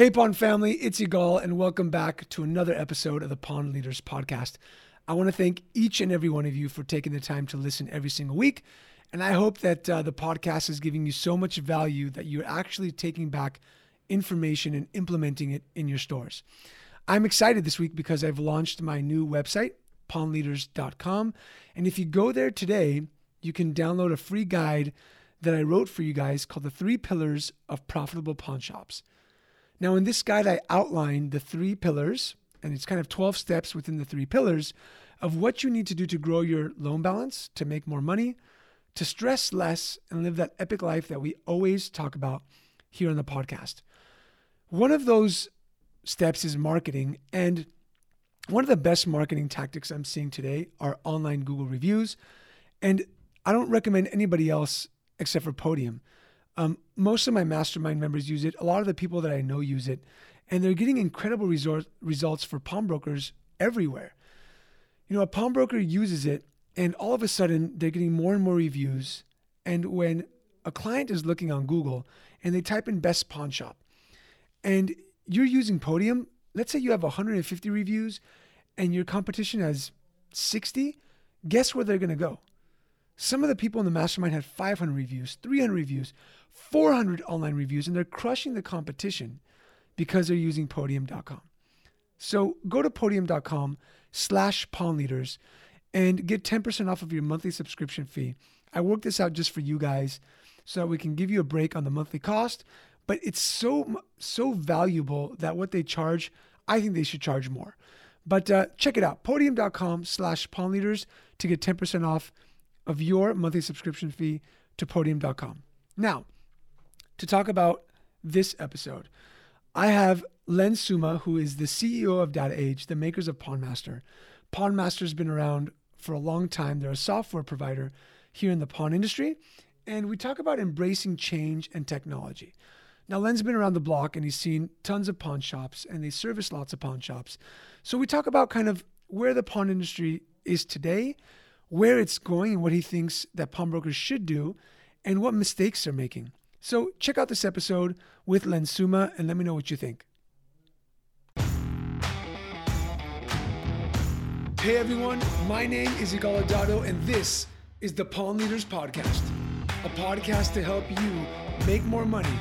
Hey, Pawn family, it's Igal, and welcome back to another episode of the Pawn Leaders podcast. I want to thank each and every one of you for taking the time to listen every single week, and I hope that the podcast is giving you so much value that you're actually taking back information and implementing it in your stores. I'm excited this week because I've launched my new website, PawnLeaders.com, and if you go there today, you can download a free guide that I wrote for you guys called The 3 Pillars of Profitable Pawn Shops. Now, in this guide, I outlined the 3 pillars, and it's kind of 12 steps within the 3 pillars of what you need to do to grow your loan balance, to make more money, to stress less, and live that epic life that we always talk about here on the podcast. One of those steps is marketing, and one of the best marketing tactics I'm seeing today are online Google reviews, and I don't recommend anybody else except for Podium. Most of my mastermind members use it. A lot of the people that I know use it, and they're getting incredible results for pawnbrokers everywhere. You know, a pawnbroker uses it, and all of a sudden they're getting more and more reviews. And when a client is looking on Google and they type in best pawn shop and you're using Podium, let's say you have 150 reviews and your competition has 60, guess where they're going to go? Some of the people in the mastermind had 500 reviews, 300 reviews, 400 online reviews, and they're crushing the competition because they're using Podium.com. So go to Podium.com/PawnLeaders and get 10% off of your monthly subscription fee. I worked this out just for you guys so that we can give you a break on the monthly cost, but it's so valuable that what they charge, I think they should charge more. But check it out, Podium.com/PawnLeaders to get 10% off of your monthly subscription fee to Podium.com. Now, to talk about this episode, I have Len Summa, who is the CEO of DataAge, the makers of Pawnmaster. Pawnmaster's been around for a long time. They're a software provider here in the pawn industry, and we talk about embracing change and technology. Now, Len's been around the block, and he's seen tons of pawn shops, and they service lots of pawn shops. So we talk about kind of where the pawn industry is today, where it's going, and what he thinks that pawnbrokers should do, and what mistakes they're making. So check out this episode with Len Summa, and let me know what you think. Hey everyone, my name is Igal Adado, and this is the Pawn Leaders Podcast, a podcast to help you make more money,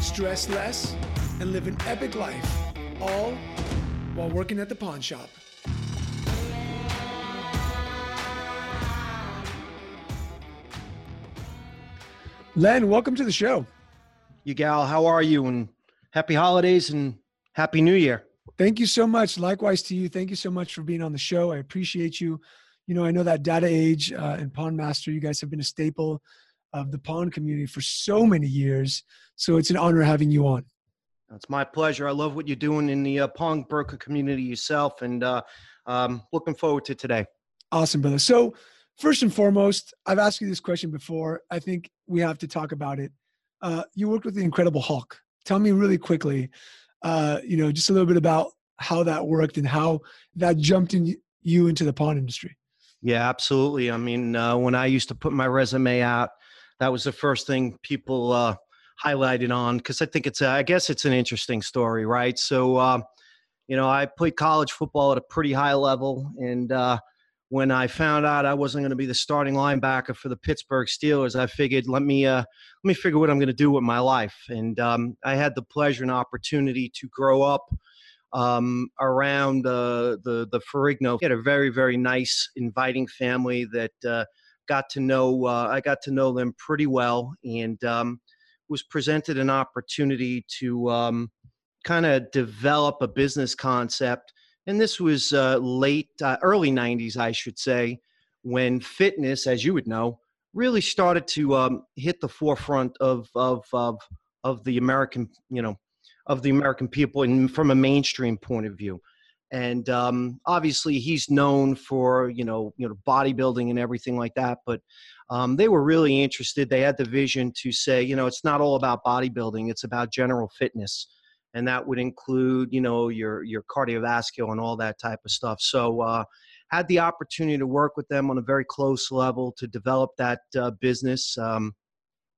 stress less, and live an epic life, all while working at the pawn shop. Len, welcome to the show. Igal, how are you? And happy holidays and happy new year. Thank you so much. Likewise to you. Thank you so much for being on the show. I appreciate you. You know, I know that DataAge and Pawnmaster, you guys have been a staple of the pawn community for so many years. So it's an honor having you on. It's my pleasure. I love what you're doing in the pawn broker community yourself, and looking forward to today. Awesome, brother. So first and foremost, I've asked you this question before. I think we have to talk about it. You worked with the Incredible Hulk. Tell me really quickly, just a little bit about how that worked and how that jumped you into the pawn industry. Yeah, absolutely. I mean, when I used to put my resume out, that was the first thing people highlighted on, because I think it's an interesting story, right? So, I played college football at a pretty high level, and when I found out I wasn't going to be the starting linebacker for the Pittsburgh Steelers, I figured, let me figure what I'm going to do with my life. And I had the pleasure and opportunity to grow up around the Ferrigno. He had a very, very nice, inviting family that I got to know them pretty well, and was presented an opportunity to kind of develop a business concept. And this was early 90s, I should say, when fitness, as you would know, really started to hit the forefront of the American, of the American people, and from a mainstream point of view. And obviously, he's known for bodybuilding and everything like that. But they were really interested. They had the vision to say, it's not all about bodybuilding; it's about general fitness. And that would include, your cardiovascular and all that type of stuff. So had the opportunity to work with them on a very close level to develop that business.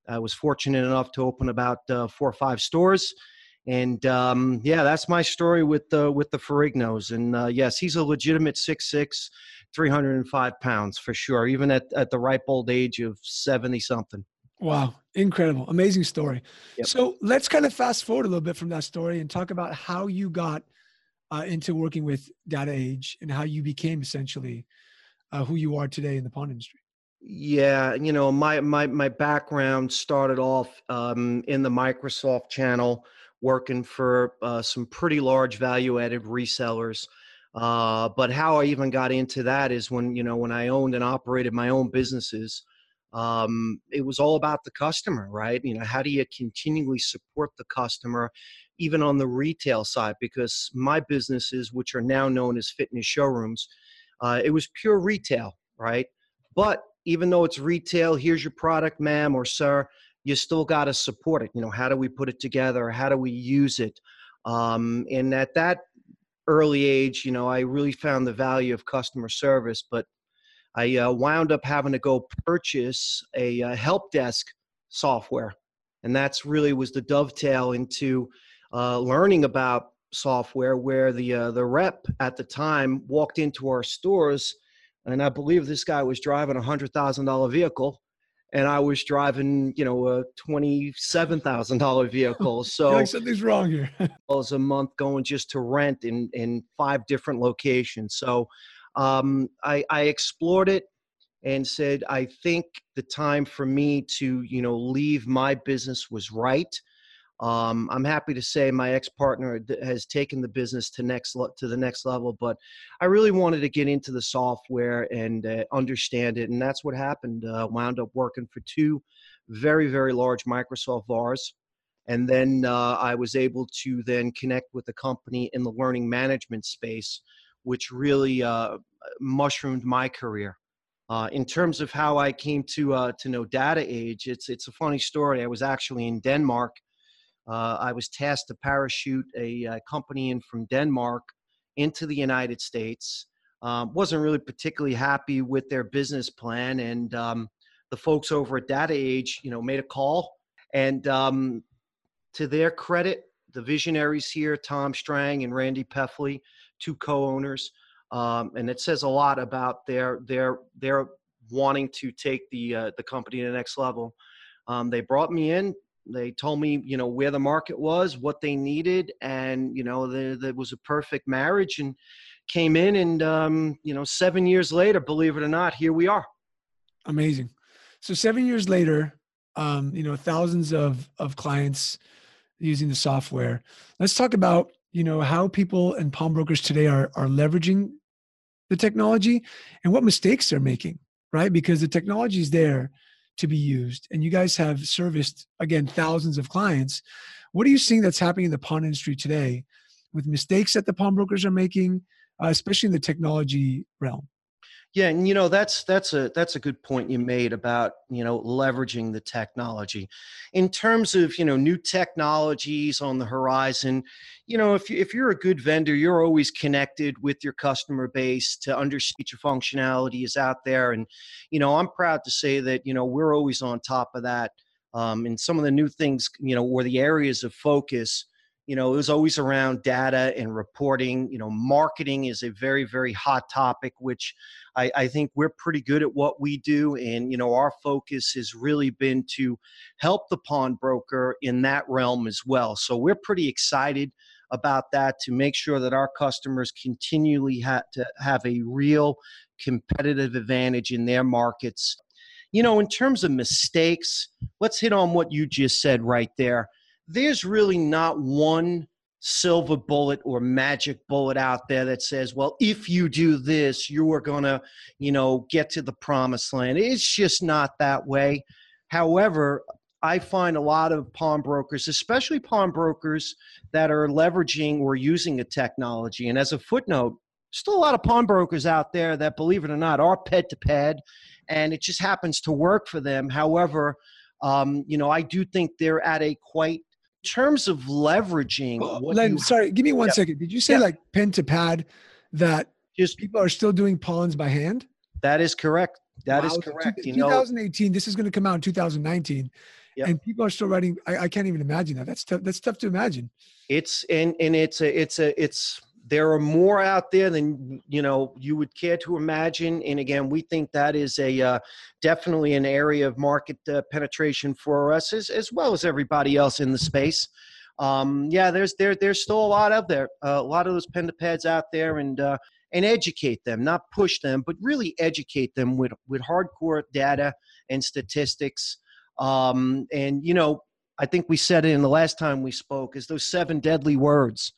I was fortunate enough to open about 4 or 5 stores. And yeah, that's my story with the Ferrignos. And yes, he's a legitimate 6'6", 305 pounds for sure, even at the ripe old age of 70 something. Wow. Incredible. Amazing story. Yep. So let's kind of fast forward a little bit from that story and talk about how you got into working with DataAge and how you became essentially who you are today in the pond industry. Yeah. You know, my background started off in the Microsoft channel, working for some pretty large value-added resellers. But how I even got into that is when, you know, when I owned and operated my own businesses, it was all about the customer, right? You know, how do you continually support the customer, even on the retail side? Because my businesses, which are now known as fitness showrooms, it was pure retail, right? But even though it's retail, here's your product, ma'am or sir, you still got to support it. You know, how do we put it together? How do we use it? And at that early age, you know, I really found the value of customer service, but I wound up having to go purchase a help desk software. And that's really was the dovetail into learning about software, where the rep at the time walked into our stores, and I believe this guy was driving a $100,000 vehicle, and I was driving, you know, a $27,000 vehicle. So like something's wrong here. I was a month going just to rent in 5 different locations. So I explored it and said, I think the time for me to, you know, leave my business was right. I'm happy to say my ex-partner has taken the business to the next level, but I really wanted to get into the software and understand it. And that's what happened. Wound up working for 2 very, very large Microsoft VARs. And then I was able to then connect with the company in the learning management space, which really mushroomed my career. In terms of how I came to know DataAge, it's a funny story. I was actually in Denmark. I was tasked to parachute a company in from Denmark into the United States. Wasn't really particularly happy with their business plan, and the folks over at DataAge, you know, made a call. And to their credit, the visionaries here, Tom Strang and Randy Peffley, 2 co-owners, and it says a lot about their wanting to take the company to the next level. They brought me in. They told me, you know, where the market was, what they needed, and, you know, there was a perfect marriage, and came in, and, you know, 7 years later, believe it or not, here we are. Amazing. So 7 years later, you know, thousands of clients using the software. Let's talk about, you know, how people and pawnbrokers today are leveraging the technology and what mistakes they're making, right? Because the technology is there to be used. And you guys have serviced, again, thousands of clients. What are you seeing that's happening in the pawn industry today with mistakes that the pawnbrokers are making, especially in the technology realm? Yeah. And, you know, that's a good point you made about, you know, leveraging the technology in terms of, you know, new technologies on the horizon. You know, if you're a good vendor, you're always connected with your customer base to understand what your functionality is out there. And, you know, I'm proud to say that, you know, we're always on top of that. And some of the new things, you know, were the areas of focus. You know, it was always around data and reporting. You know, marketing is a very, very hot topic, which I think we're pretty good at what we do. And, you know, our focus has really been to help the pawnbroker in that realm as well. So we're pretty excited about that to make sure that our customers continually have a real competitive advantage in their markets. You know, in terms of mistakes, let's hit on what you just said right there. There's really not one silver bullet or magic bullet out there that says, well, if you do this, you are going to, you know, get to the promised land. It's just not that way. However, I find a lot of pawnbrokers, especially pawnbrokers that are leveraging or using a technology. And as a footnote, still a lot of pawnbrokers out there that, believe it or not, are ped to ped, and it just happens to work for them. However, you know, I do think they're at a quite, in terms of leveraging. Len, sorry, give me one second. Did you say like pen to pad, that just people are still doing pawns by hand? That is correct. That is correct. You know, 2018, this is going to come out in 2019. Yep. And people are still writing. I can't even imagine that. That's tough. That's tough to imagine. It's there are more out there than you would care to imagine. And again, we think that is a definitely an area of market penetration for us, as well as everybody else in the space. Yeah, there's still a lot out there, a lot of those pen to pads out there, and educate them, not push them, but really educate them with hardcore data and statistics. And, I think we said it in the last time we spoke, is those 7 deadly words.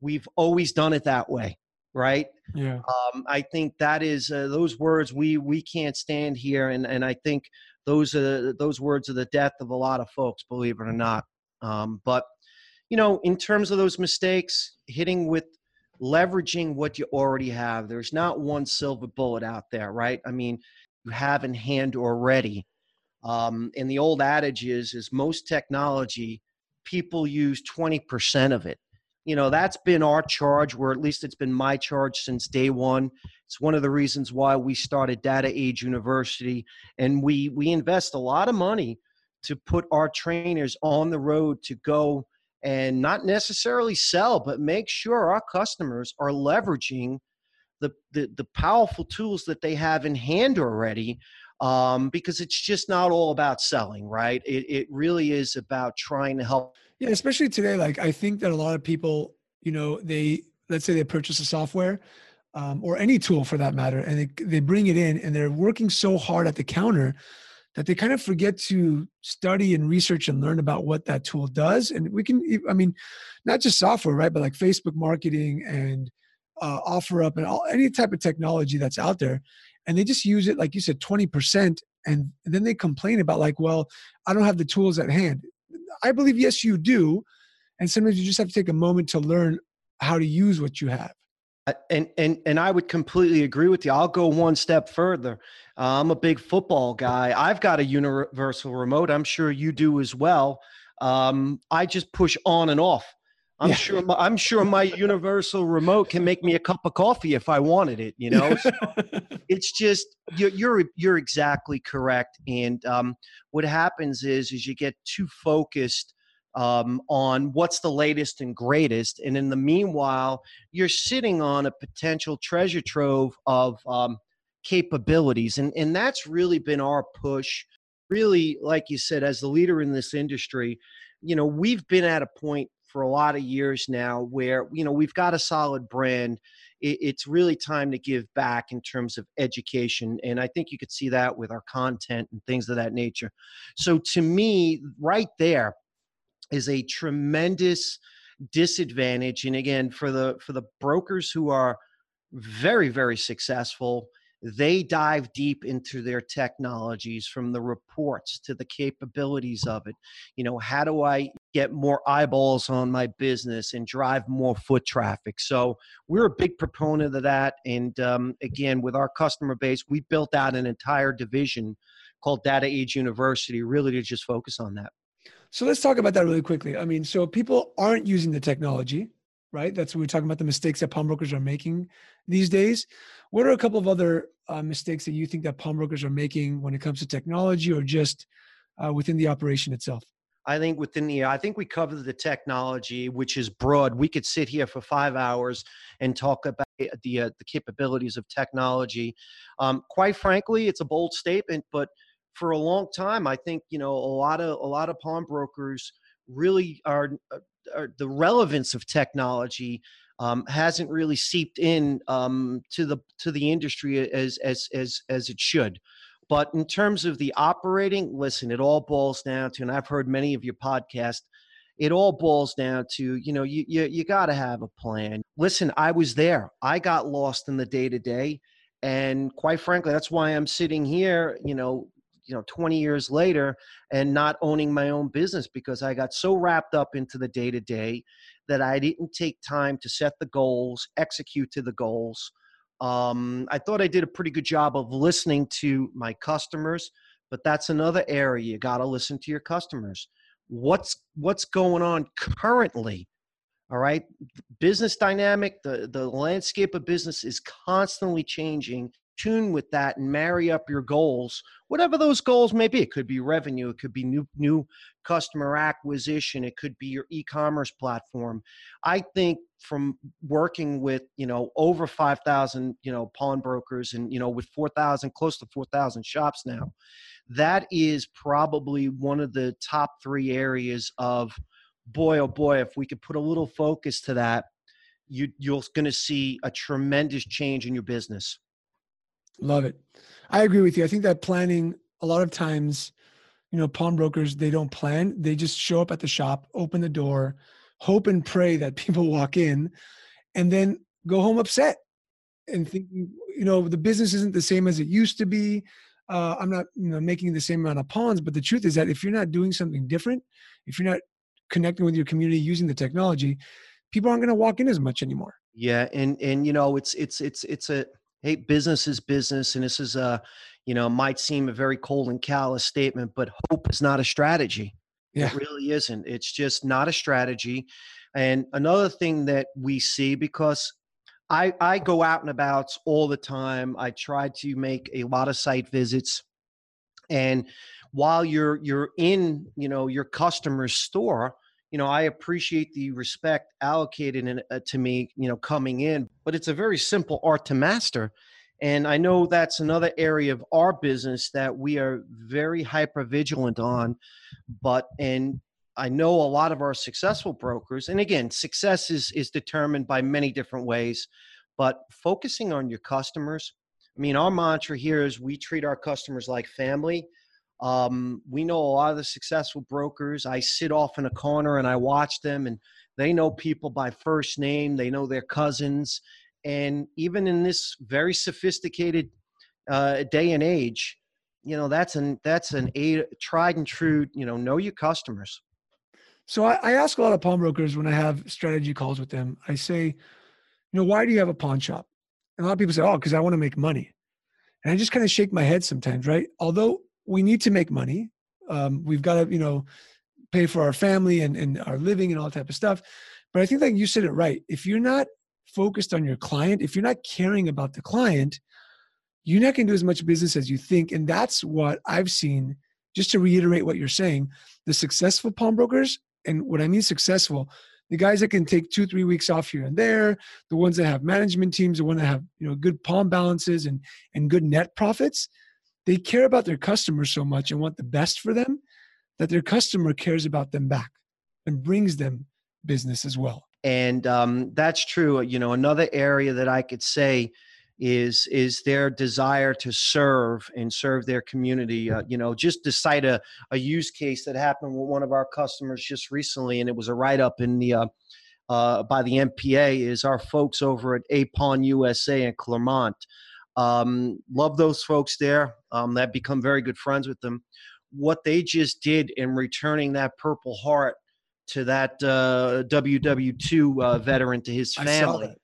We've always done it that way. Right. Yeah. I think that is, those words we can't stand here. And I think those words are the death of a lot of folks, believe it or not. But in terms of those mistakes, hitting with leveraging what you already have, there's not one silver bullet out there, right? I mean, you have in hand already. And the old adage is most technology, people use 20% of it. That's been our charge, or at least it's been my charge since day one. It's one of the reasons why we started Data Age University. And we invest a lot of money to put our trainers on the road to go and not necessarily sell, but make sure our customers are leveraging the powerful tools that they have in hand already, because it's just not all about selling, right? It really is about trying to help. Yeah, especially today. Like, I think that a lot of people, let's say they purchase a software or any tool for that matter, and they bring it in and they're working so hard at the counter that they kind of forget to study and research and learn about what that tool does. And not just software, right? But like Facebook marketing and offer up and any type of technology that's out there. And they just use it, like you said, 20%. And then they complain about well, I don't have the tools at hand. I believe, yes, you do. And sometimes you just have to take a moment to learn how to use what you have. And I would completely agree with you. I'll go one step further. I'm a big football guy. I've got a universal remote. I'm sure you do as well. I just push on and off. I'm sure my universal remote can make me a cup of coffee if I wanted it. So it's just you're exactly correct. And what happens is you get too focused on what's the latest and greatest. And in the meanwhile, you're sitting on a potential treasure trove of capabilities. And that's really been our push. Really, like you said, as the leader in this industry, we've been at a point for a lot of years now where, we've got a solid brand. It's really time to give back in terms of education. And I think you could see that with our content and things of that nature. So to me, right there, is a tremendous disadvantage. And again, for the brokers who are very, very successful, they dive deep into their technologies, from the reports to the capabilities of it. How do I get more eyeballs on my business and drive more foot traffic? So we're a big proponent of that. And again, with our customer base, we built out an entire division called Data Age University, really to just focus on that. So let's talk about that really quickly. So people aren't using the technology, right? That's what we're talking about, the mistakes that pawnbrokers are making these days. What are a couple of other mistakes that you think that pawnbrokers are making when it comes to technology, or just within the operation itself? I think we covered the technology, which is broad. We could sit here for 5 hours and talk about the capabilities of technology. Quite frankly, it's a bold statement, but for a long time, I think, a lot of pawnbrokers really are the relevance of technology hasn't really seeped in to the industry as it should. But in terms of the operating, listen, it all boils down to, and I've heard many of your podcasts, it all boils down to, you got to have a plan. Listen, I was there. I got lost in the day-to-day. And quite frankly, that's why I'm sitting here, 20 years later and not owning my own business, because I got so wrapped up into the day-to-day that I didn't take time to set the goals, execute to the goals. I thought I did a pretty good job of listening to my customers, but that's another area. You got to listen to your customers. What's going on currently? All right. Business dynamic, the landscape of business is constantly changing. tune with that and marry up your goals, whatever those goals may be. It could be revenue. It could be new customer acquisition. It could be your e-commerce platform. I think from working with, over 5,000, pawnbrokers and, with 4,000, close to 4,000 shops now, that is probably one of the top three areas of, boy, oh boy, if we could put a little focus to that, you're going to see a tremendous change in your business. Love it. I agree with you. I think that planning, a lot of times, pawnbrokers, they don't plan. They just show up at the shop, open the door, hope and pray that people walk in, and then go home upset and think, the business isn't the same as it used to be. I'm not, making the same amount of pawns, but the truth is that if you're not doing something different, if you're not connecting with your community using the technology, people aren't going to walk in as much anymore. Yeah. And hey, business is business. And this is might seem a very cold and callous statement, but hope is not a strategy. Yeah. It really isn't. It's just not a strategy. And another thing that we see, because I go out and about all the time. I try to make a lot of site visits, and while you're in, your customer's store, I appreciate the respect allocated to me, coming in, but it's a very simple art to master. And I know that's another area of our business that we are very hyper-vigilant on, and I know a lot of our successful brokers, and again, success is determined by many different ways, but focusing on your customers. I mean, our mantra here is we treat our customers like family. We know a lot of the successful brokers. I sit off in a corner and I watch them, and they know people by first name. They know their cousins. And even in this very sophisticated day and age, that's a tried and true, know your customers. So I ask a lot of pawnbrokers when I have strategy calls with them. I say, why do you have a pawn shop? And a lot of people say, oh, because I want to make money. And I just kind of shake my head sometimes, right? Although we need to make money. We've got to, pay for our family and our living and all type of stuff. But I think that you said it right. If you're not focused on your client, if you're not caring about the client, you're not going to do as much business as you think. And that's what I've seen, just to reiterate what you're saying, the successful pawnbrokers, and what I mean successful, the guys that can take 2-3 weeks off here and there, the ones that have management teams, the ones that have, good pawn balances and good net profits, they care about their customers so much and want the best for them that their customer cares about them back and brings them business as well. And that's true. Another area that I could say is their desire to serve and serve their community. Just to cite a use case that happened with one of our customers just recently, and it was a write-up in the by the MPA, is our folks over at Apon USA in Clermont. Love those folks there. I've become very good friends with them. What they just did in returning that Purple Heart to that WW2 veteran, to his family,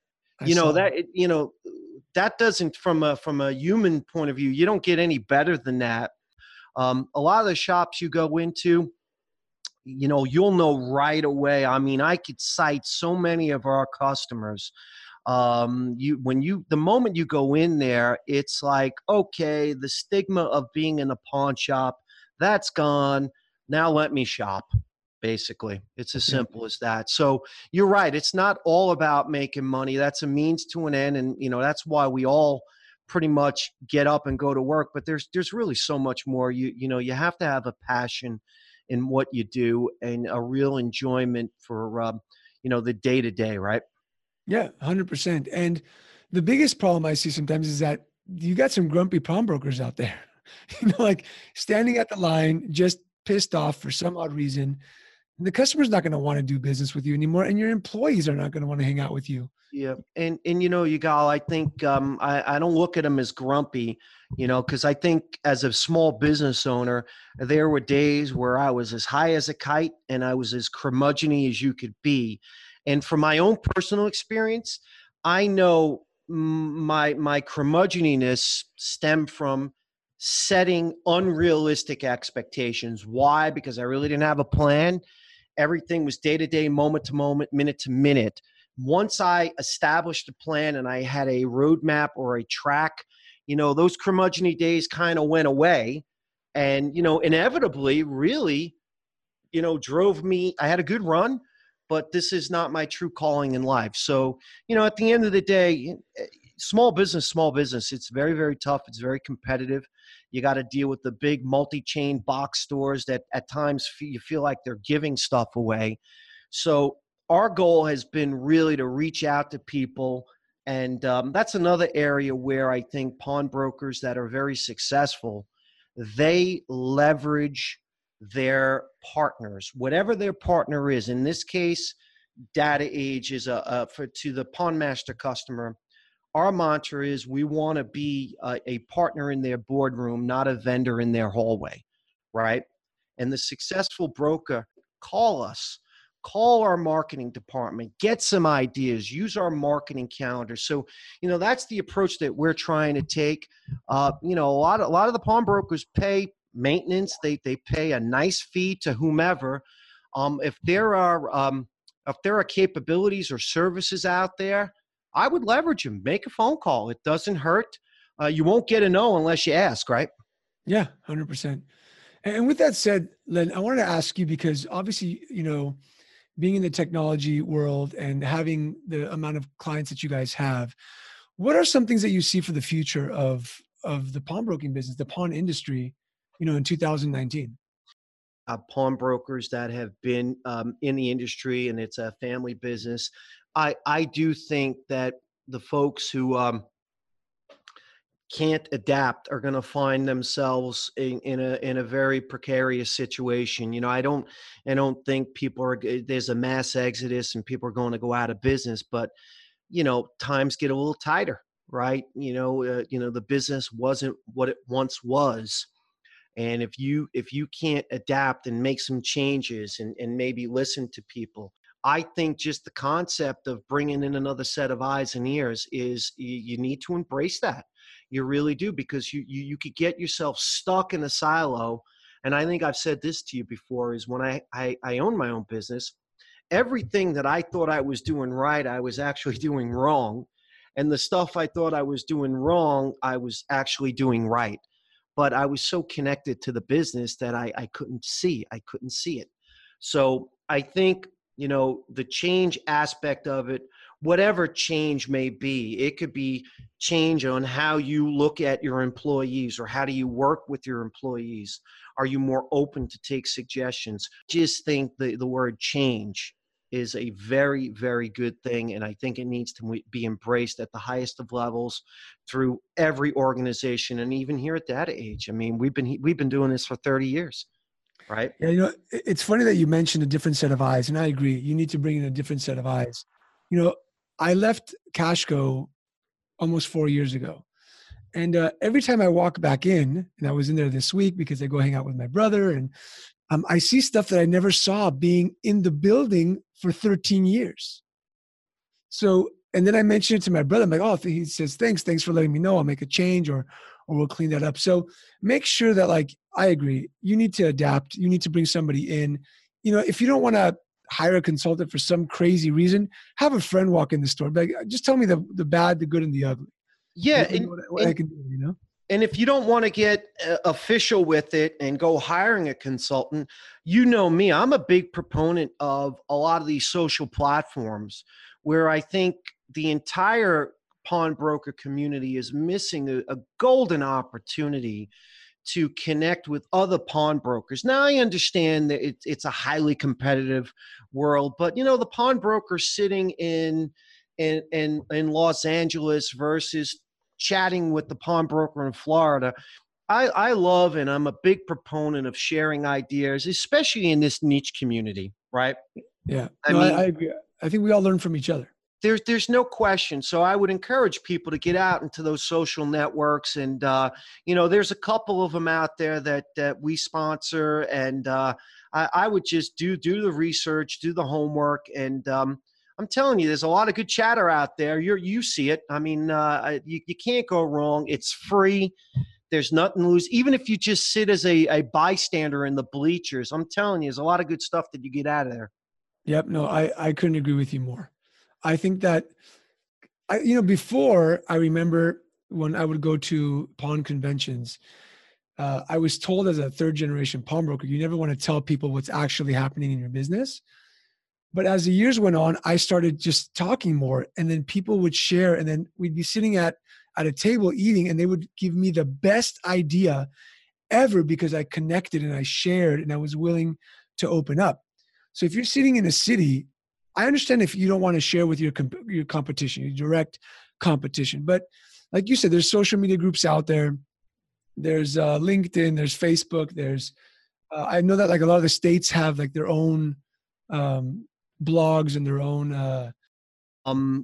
that doesn't, from a human point of view, you don't get any better than that. A lot of the shops you go into, you'll know right away. I mean, I could cite so many of our customers. The moment you go in there, it's like, okay, the stigma of being in a pawn shop, that's gone. Now let me shop. Basically, it's as simple as that. So you're right. It's not all about making money. That's a means to an end. And, that's why we all pretty much get up and go to work, but there's really so much more. You have to have a passion in what you do and a real enjoyment for, the day to day, right? Yeah, 100%. And the biggest problem I see sometimes is that you got some grumpy pawnbrokers out there, like standing at the line, just pissed off for some odd reason. And the customer's not going to want to do business with you anymore, and your employees are not going to want to hang out with you. Yeah. And Igal, I think I don't look at them as grumpy, because I think as a small business owner, there were days where I was as high as a kite and I was as curmudgeon-y as you could be. And from my own personal experience, I know my curmudgeoniness stemmed from setting unrealistic expectations. Why? Because I really didn't have a plan. Everything was day to day, moment to moment, minute to minute. Once I established a plan and I had a roadmap or a track, you know, those curmudgeon-y days kind of went away. And, you know, inevitably, really, you know, drove me. I had a good run, but this is not my true calling in life. So, you know, at the end of the day, small business, it's very, very tough. It's very competitive. You got to deal with the big multi-chain box stores that at times you feel like they're giving stuff away. So our goal has been really to reach out to people. And that's another area where I think pawnbrokers that are very successful, they leverage their partners, whatever their partner is. In this case, DataAge is to the Pawnmaster customer. Our mantra is we want to be a partner in their boardroom, not a vendor in their hallway, right? And the successful broker, call us, call our marketing department, get some ideas, use our marketing calendar. So, you know, that's the approach that we're trying to take. You know, a lot of the pawnbrokers pay maintenance. They pay a nice fee to whomever. If there are capabilities or services out there, I would leverage them. Make a phone call. It doesn't hurt. You won't get a no unless you ask, right? Yeah, 100%. And with that said, Len, I wanted to ask you, because obviously, you know, being in the technology world and having the amount of clients that you guys have, what are some things that you see for the future of the pawnbroking business, the pawn industry, you know, in 2019? Pawnbrokers that have been in the industry, and it's a family business. I do think that the folks who can't adapt are going to find themselves in a very precarious situation. You know, I don't think there's a mass exodus and people are going to go out of business, but you know, times get a little tighter, right? You know, the business wasn't what it once was. And if you can't adapt and make some changes and maybe listen to people, I think just the concept of bringing in another set of eyes and ears is you need to embrace that. You really do, because you could get yourself stuck in a silo. And I think I've said this to you before is when I owned my own business, everything that I thought I was doing right, I was actually doing wrong. And the stuff I thought I was doing wrong, I was actually doing right. But I was so connected to the business that I couldn't see it. So I think, you know, the change aspect of it, whatever change may be, it could be change on how you look at your employees, or how do you work with your employees? Are you more open to take suggestions? Just think the word change is a very, very good thing. And I think it needs to be embraced at the highest of levels through every organization. And even here at DataAge, I mean, we've been doing this for 30 years, right? Yeah, you know, it's funny that you mentioned a different set of eyes, and I agree. You need to bring in a different set of eyes. You know, I left Cashco almost 4 years ago. And every time I walk back in, and I was in there this week because I go hang out with my brother, and I see stuff that I never saw being in the building for 13 years. So, and then I mentioned it to my brother. I'm like, oh, he says, thanks for letting me know. I'll make a change or we'll clean that up. So make sure that, like, I agree. You need to adapt. You need to bring somebody in. You know, if you don't want to hire a consultant for some crazy reason, have a friend walk in the store. Like, just tell me the bad, the good, and the ugly. Yeah. What I can do, you know? And if you don't want to get official with it and go hiring a consultant, you know me, I'm a big proponent of a lot of these social platforms where I think the entire pawnbroker community is missing a golden opportunity to connect with other pawnbrokers. Now, I understand that it's a highly competitive world, but, you know, the pawnbroker sitting in Los Angeles versus chatting with the pawnbroker in Florida. I love, and I'm a big proponent of sharing ideas, especially in this niche community, right? Yeah. I mean, I agree. I think we all learn from each other. There's no question. So I would encourage people to get out into those social networks. And, you know, there's a couple of them out there that we sponsor. And I would just do the research, do the homework. And I'm telling you, there's a lot of good chatter out there. You see it. I mean, you can't go wrong. It's free. There's nothing to lose. Even if you just sit as a bystander in the bleachers, I'm telling you, there's a lot of good stuff that you get out of there. Yep. No, I couldn't agree with you more. I think that, before, I remember when I would go to pawn conventions, I was told as a third-generation pawnbroker, you never want to tell people what's actually happening in your business. But as the years went on, I started just talking more, and then people would share, and then we'd be sitting at a table eating, and they would give me the best idea ever because I connected and I shared and I was willing to open up. So if you're sitting in a city, I understand if you don't want to share with your competition, your direct competition. But like you said, there's social media groups out there. There's LinkedIn, there's Facebook, there's, I know that like a lot of the states have like their own blogs and their own.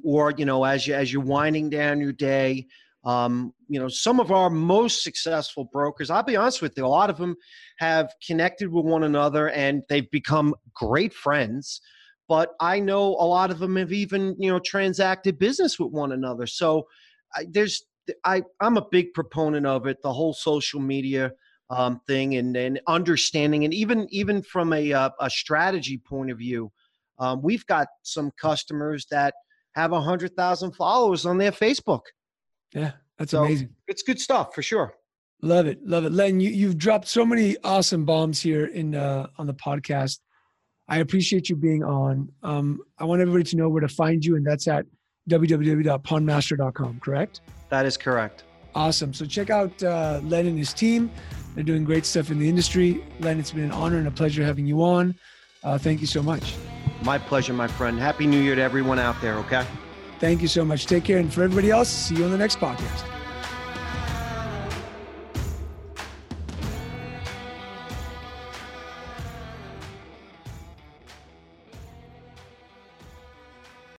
Or, you know, as you're winding down your day, you know, some of our most successful brokers, I'll be honest with you, a lot of them have connected with one another and they've become great friends. But I know a lot of them have even, you know, transacted business with one another. So I'm a big proponent of it, the whole social media thing, and understanding, and even from a strategy point of view, we've got some customers that have 100,000 followers on their Facebook. Yeah, that's amazing. It's good stuff for sure. Love it, love it, Len. You've dropped so many awesome bombs here on the podcast. I appreciate you being on. I want everybody to know where to find you, and that's at www.pawnmaster.com, correct? That is correct. Awesome. So check out Len and his team. They're doing great stuff in the industry. Len, it's been an honor and a pleasure having you on. Thank you so much. My pleasure, my friend. Happy New Year to everyone out there, okay? Thank you so much. Take care. And for everybody else, see you on the next podcast.